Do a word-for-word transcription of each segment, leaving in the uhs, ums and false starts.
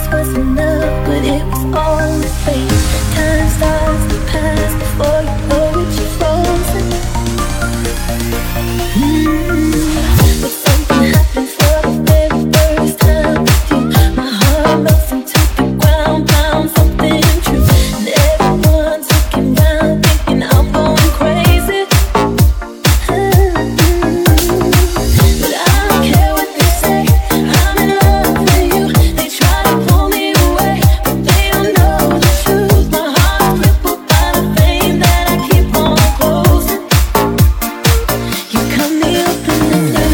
just wasn't enough, but it was all in vain. Time starts to pass before you know it, you're frozen. Mm-hmm. But something happened for the very first time with you. My heart melts into the ground, found something true, and everyone's looking down, thinking I'm going crazy. But I don't care what they say, I'm in love with you. They try to pull me away, but they don't know the truth. My heart is crippled by the pain that I keep on closing. You cut me open and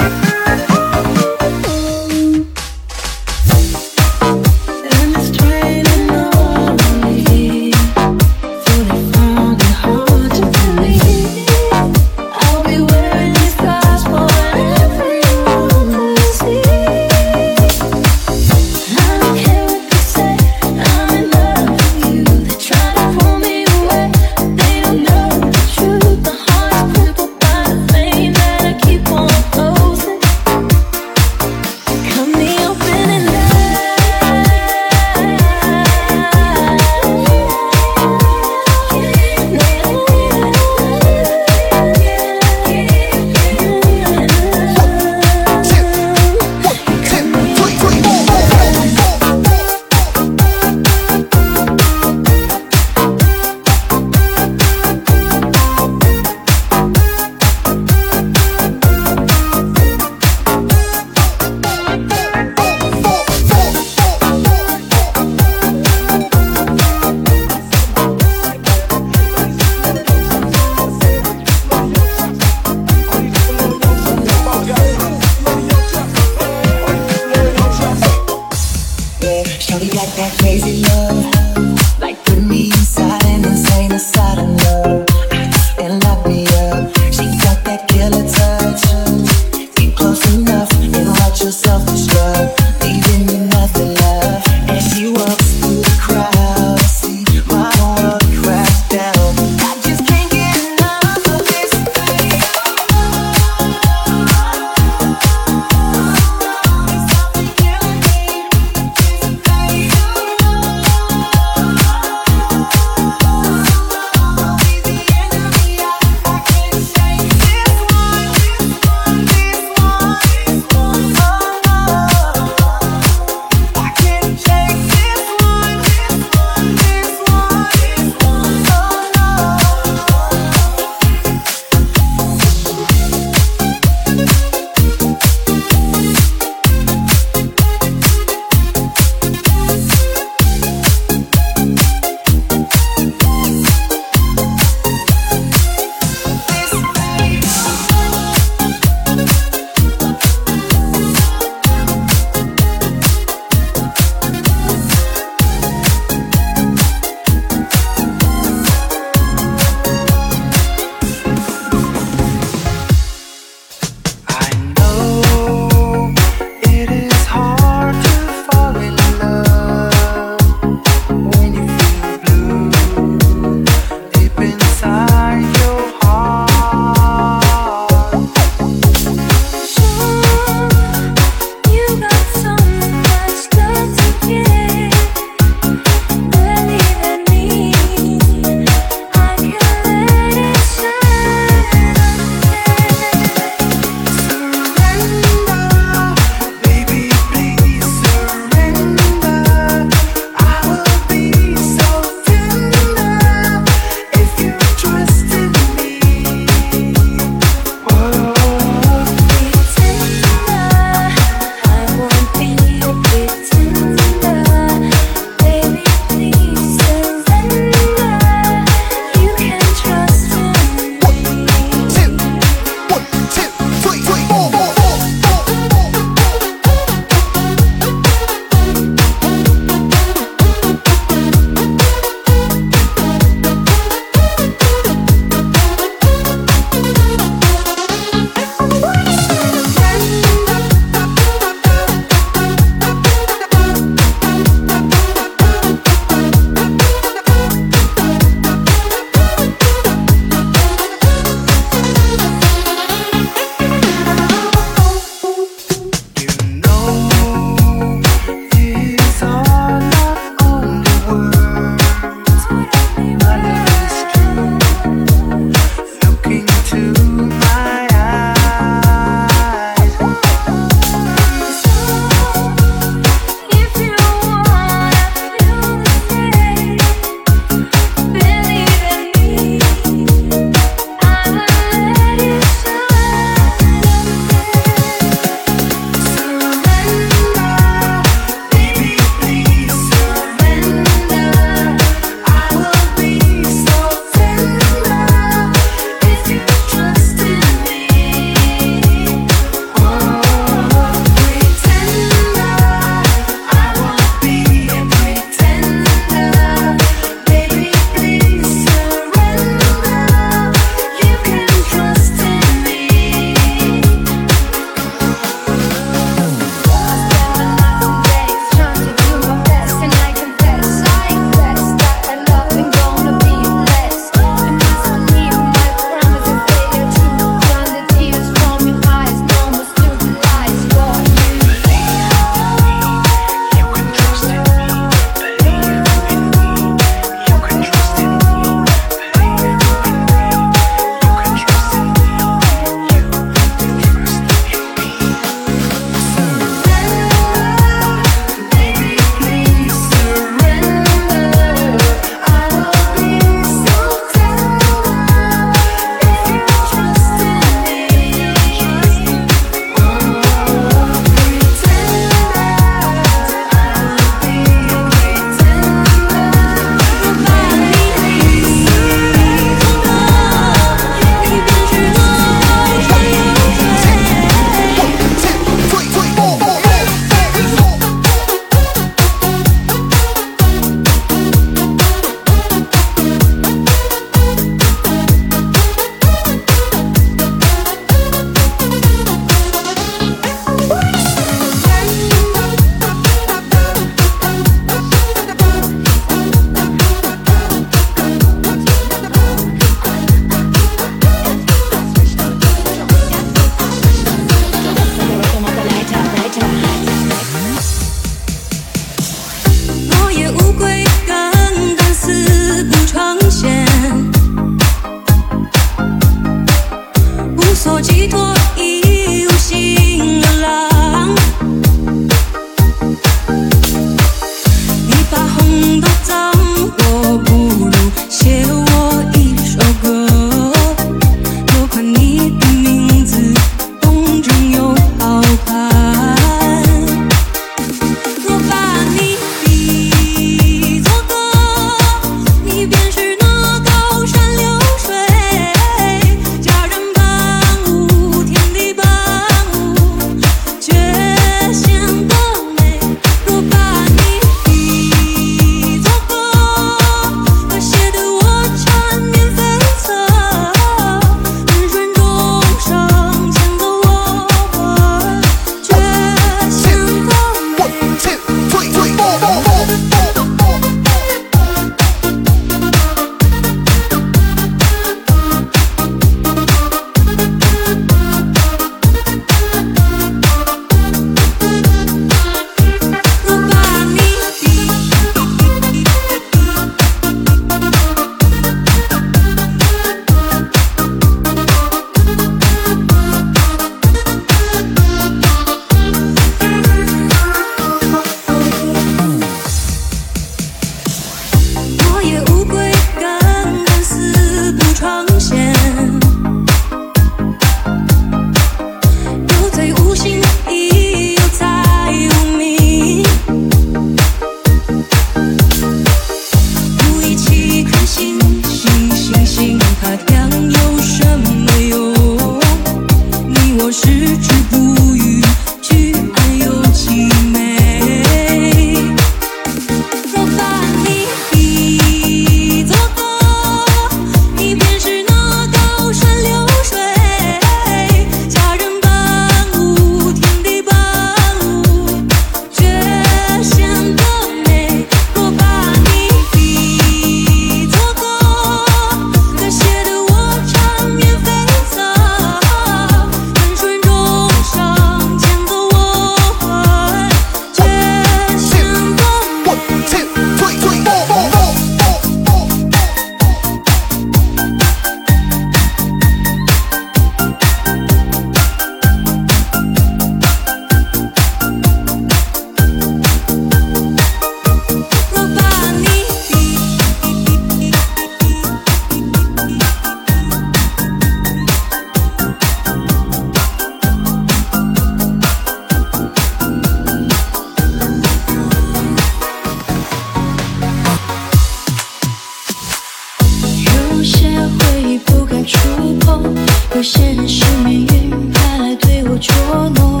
触碰，可现实命运派来对我捉弄。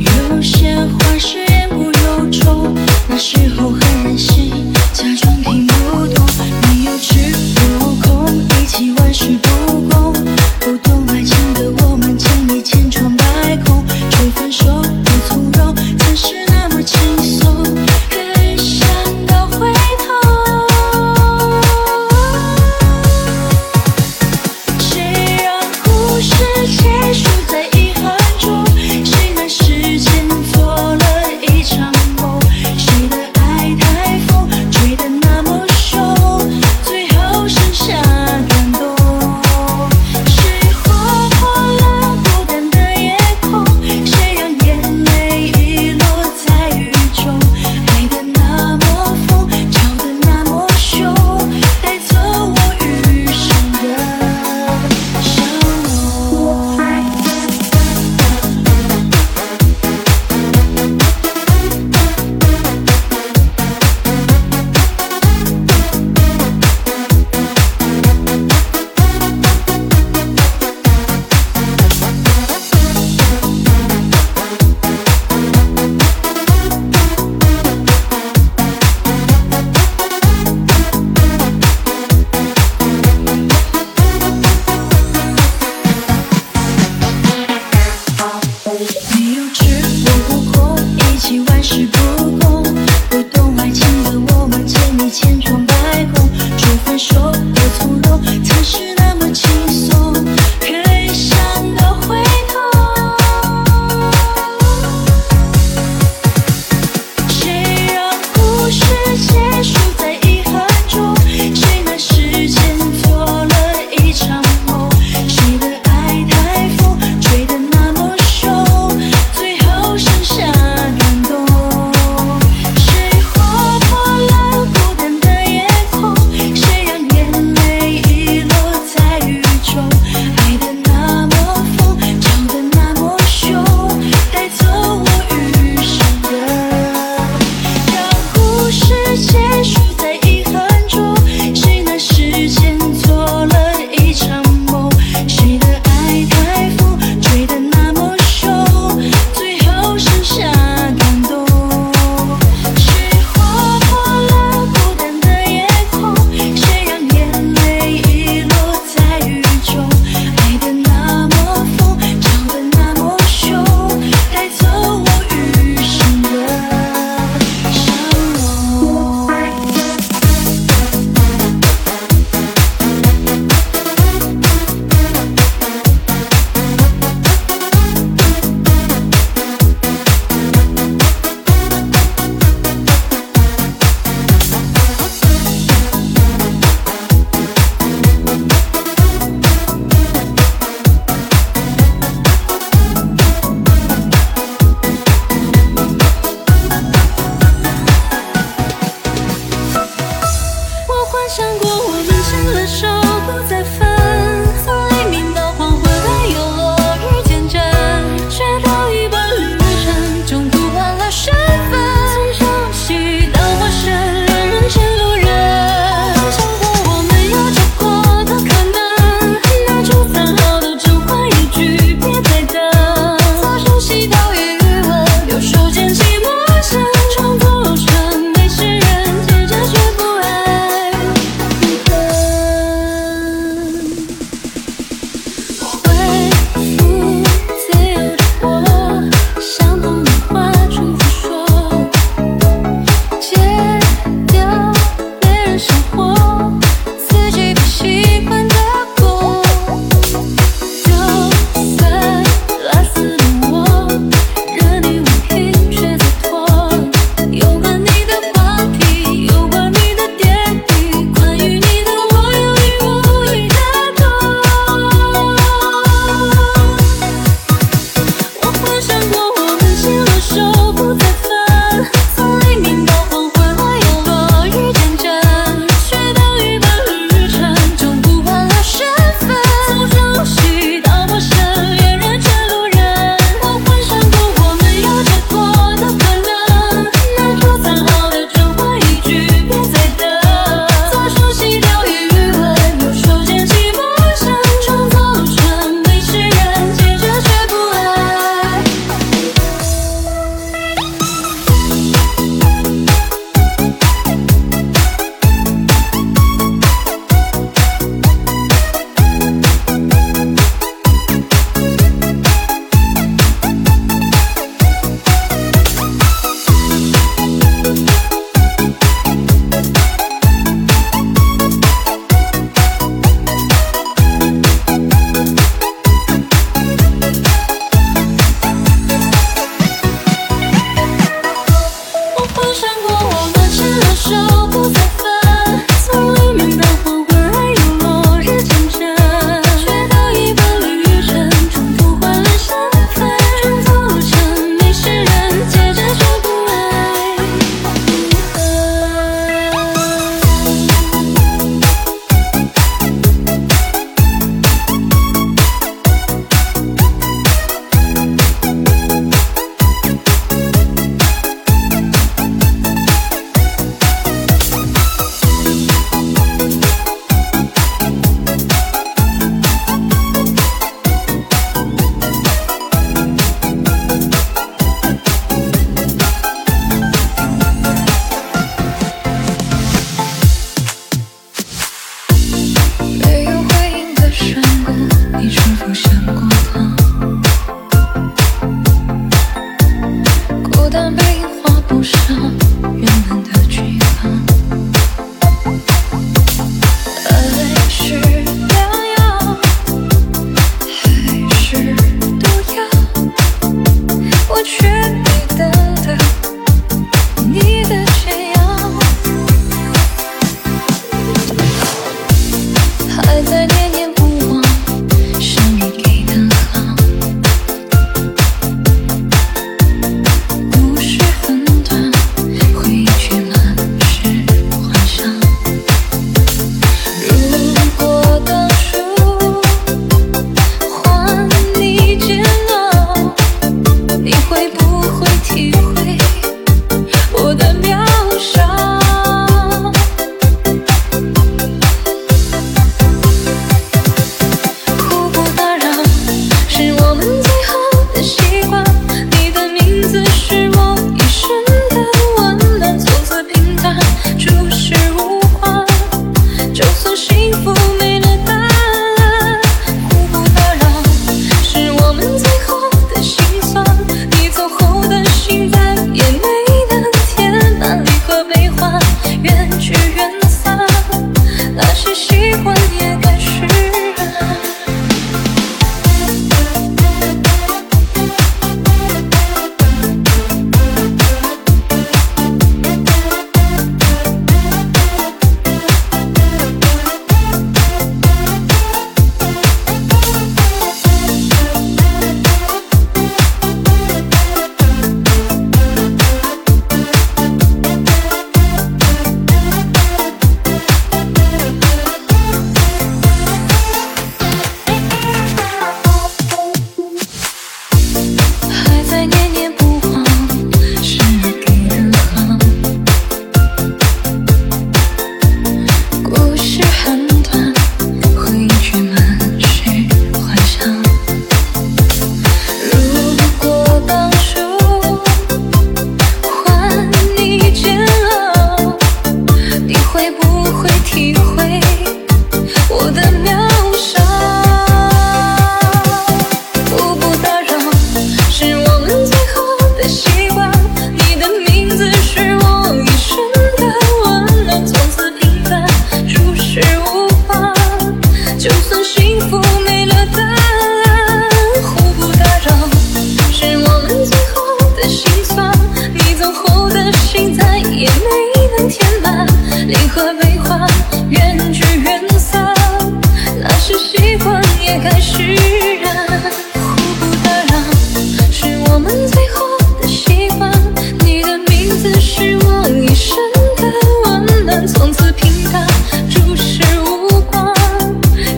有些话是言不由衷，那时候很任性，假装听不懂。你有恃无恐，一起万事不恭。不懂爱情的我们，竟已千疮百孔。说分手不从容，才是那么轻松。很想到回头，谁让故事结束在遗憾中？谁奈时间做了一场梦？谁的爱太疯，追得那么凶，最后剩下感动。谁划破了孤单的夜空？谁让眼泪遗落在雨中？爱得那么疯，吵得那么凶，带走我余生的笑容。你有恃无恐，一起万事不恭。不懂爱情的我们，见你千疮百孔。说分手不从容，才是那么轻松。可想到回头，谁让故事结束在遗憾中？谁奈时间做了一场梦？谁的爱太疯，追得那么凶，最后剩下感动。谁划破了孤单的夜空？谁让眼泪遗落在雨中？爱得那么疯，吵得那么凶，带走我余生的。让故事结束在遗憾中，谁奈时间做了一场梦？谁的爱太疯，追得那么凶，最后剩下感动。谁划破了孤单的夜空？谁让眼泪遗落在雨中？爱得那么疯，吵得那么凶，带走我余生的笑容。我幻想过我们牵了手不再分，从黎明到黄昏还有落日见证，学到一半旅程中途换了身份，从熟悉到陌生，恋人成路人。幻想过我们有着过的可能，那种残好的真话一句别再等，从熟悉到余温，有数间起陌生，创作流程没诗人，接着却不爱。一分会体会我的渺小。互不打扰是我们最后的习惯，你的名字是我一生的温暖，从此平凡诸事无妨，就算幸福没了答案。互不打扰是我们最后的心酸，你走后的心再也没能填满，你和悲欢远聚远散，那是习惯也该释然。互不打扰是我们最后的习惯，你的名字是我一生的温暖，从此平淡诸事无关，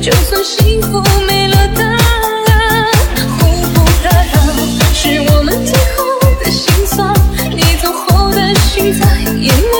就算幸福没了答案。互不打扰是我们最后的心酸，你走后的心再也没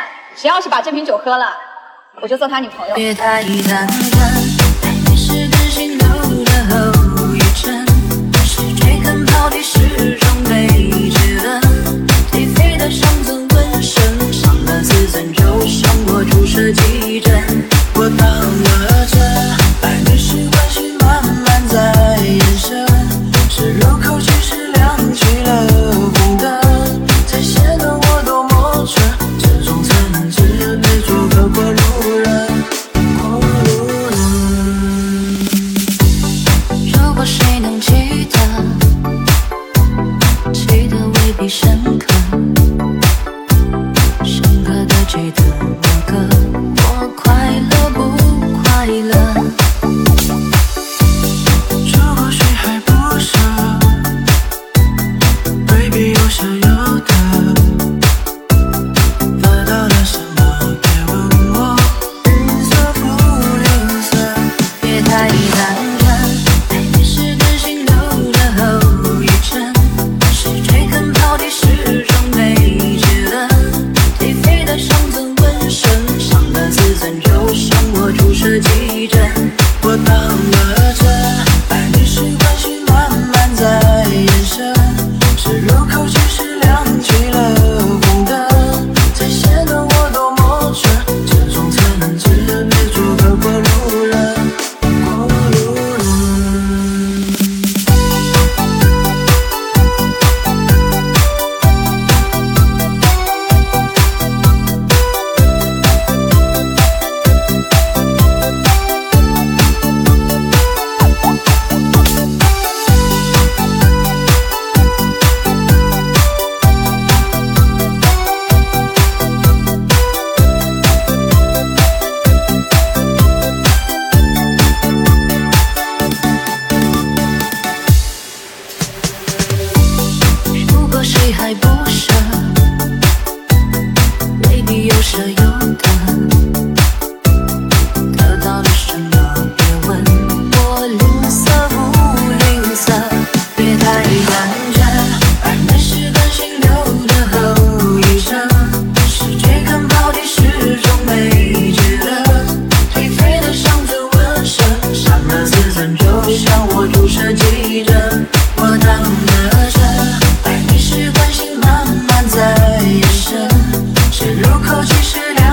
面，谁要是把这瓶酒喝了，我就做他女朋友。别太难看，你是真心流露的后遗症，但是追根刨底始终被质问，颓废的生存浑身伤了自尊，就像我注射几针，我靠了这百年是关系慢慢在延伸，是入口其实亮起了红灯，才显得我多么蠢，这种才能只被做个过路人。过路人，如果谁能记得，记得未必深刻，深刻的记得我个我快乐不快乐。百年是关系慢慢在延伸，是入口即是了。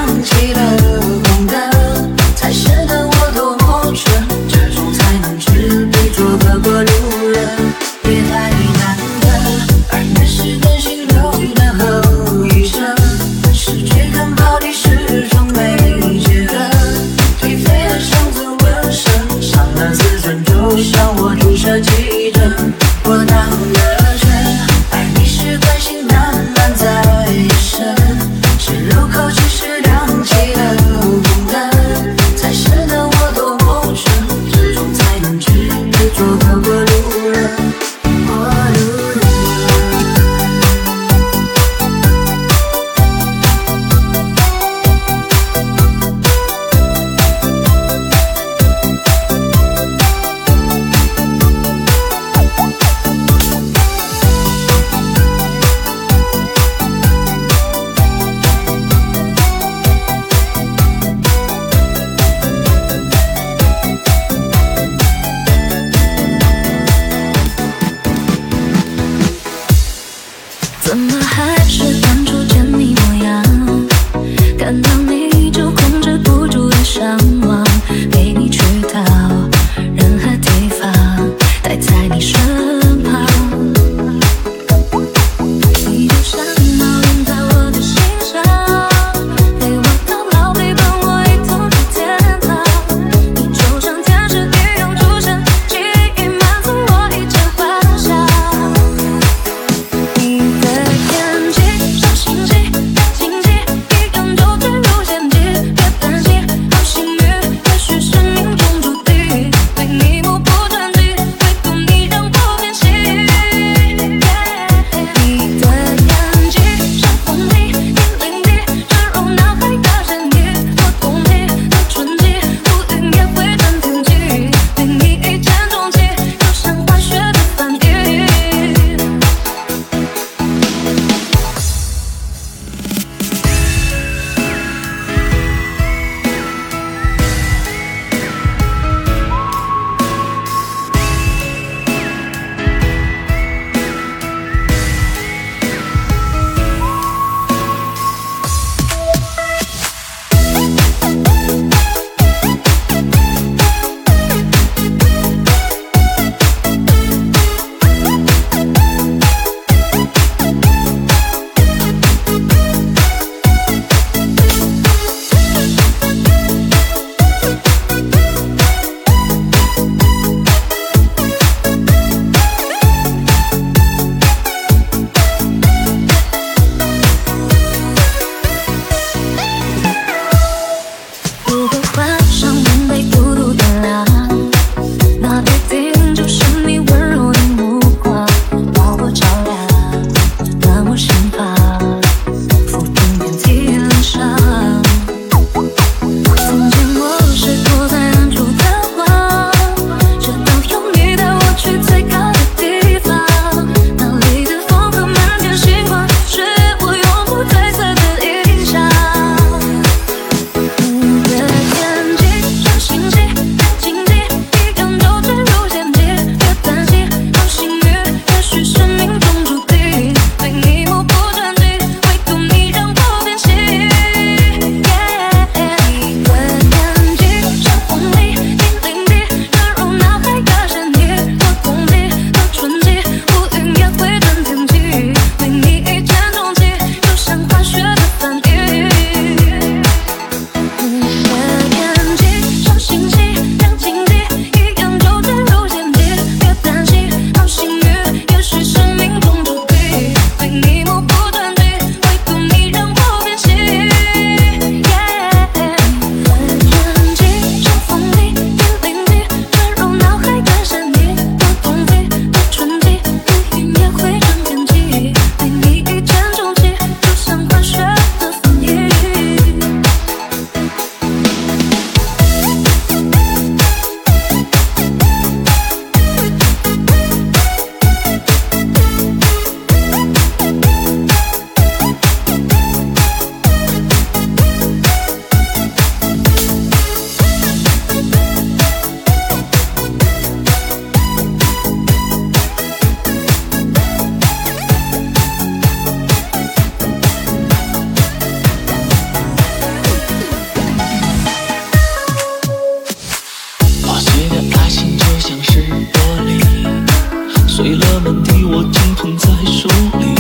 们替我紧捧在手里。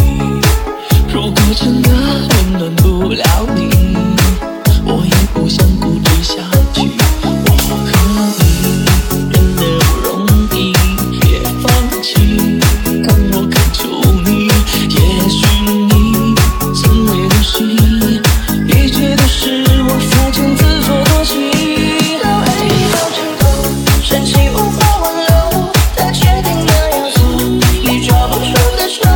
如果真的温暖不了你，我也不想固执下去。我和你忍得不容易，别放弃，让我看出你。也许你曾为游戏，一切都是我付出自作多情。到爱到尽头，深情无法挽留，他决定了要走，你抓不住的手，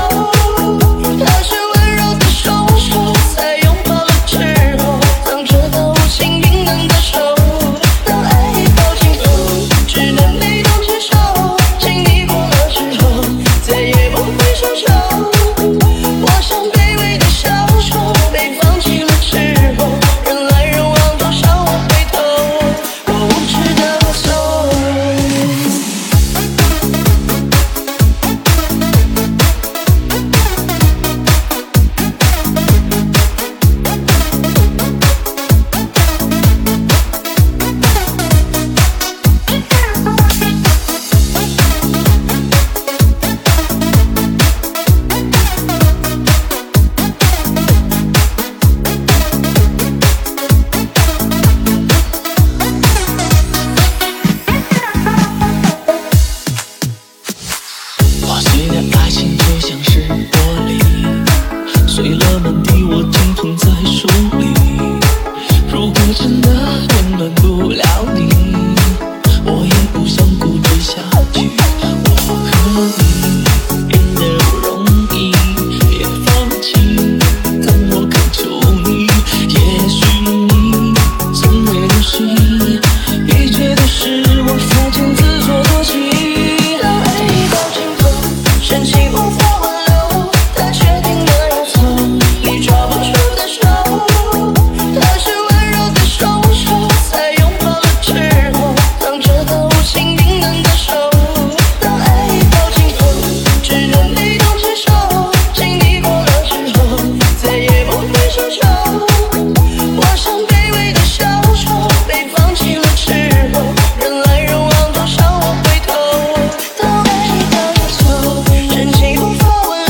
他是温柔的双手，在拥抱了之后，藏着他无情冰冷的手。到爱到尽头，只能被动接受，经历过了之后，再也不会承受。我想卑微的小丑，被放弃了之后，人来人往，多少我回头，我无知的走。花谢的爱情就像是玻璃，碎了满地，我紧捧在手里。如果真的温暖不了你，我也不想固执下去。我和你忍得不容易，别放弃，当我看出你。也许你曾为游戏，一切都是我付出自作多情。到爱到尽头，深情无法挽留，他决定了要走，你抓不住的手，他是温柔的双手，在拥抱了之后，藏着他无情冰冷的手。到爱到尽头，只能被动接受，经历过了之后，再也不会承受。我想卑微的小丑，被放弃了之后，人来人往，多少我回头。到爱到尽头，深情无法挽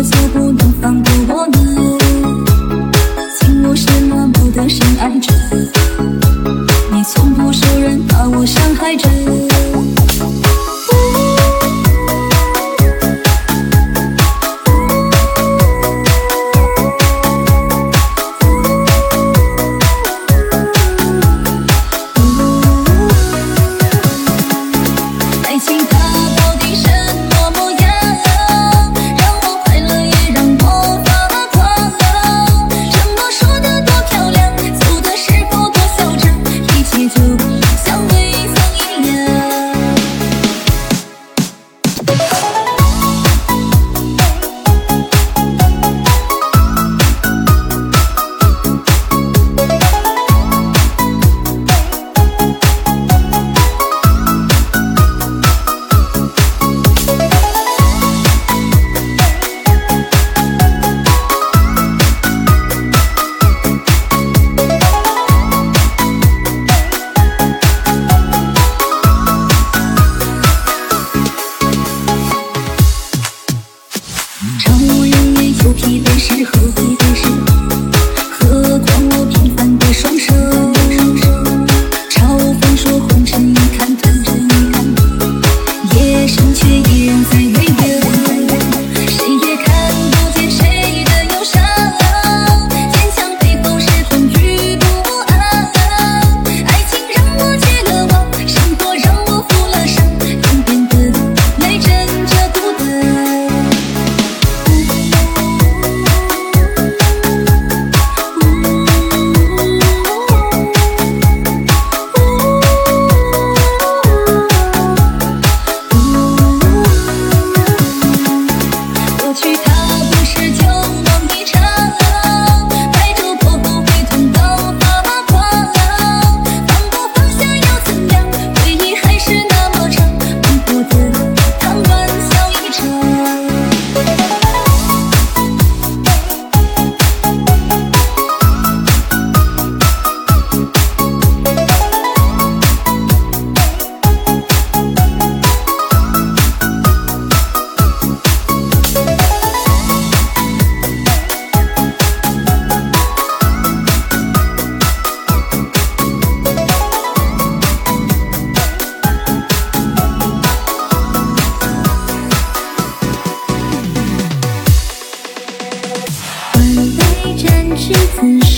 我绝不能放过你，请勿是那么的深爱着，你从不承认把我伤害着。此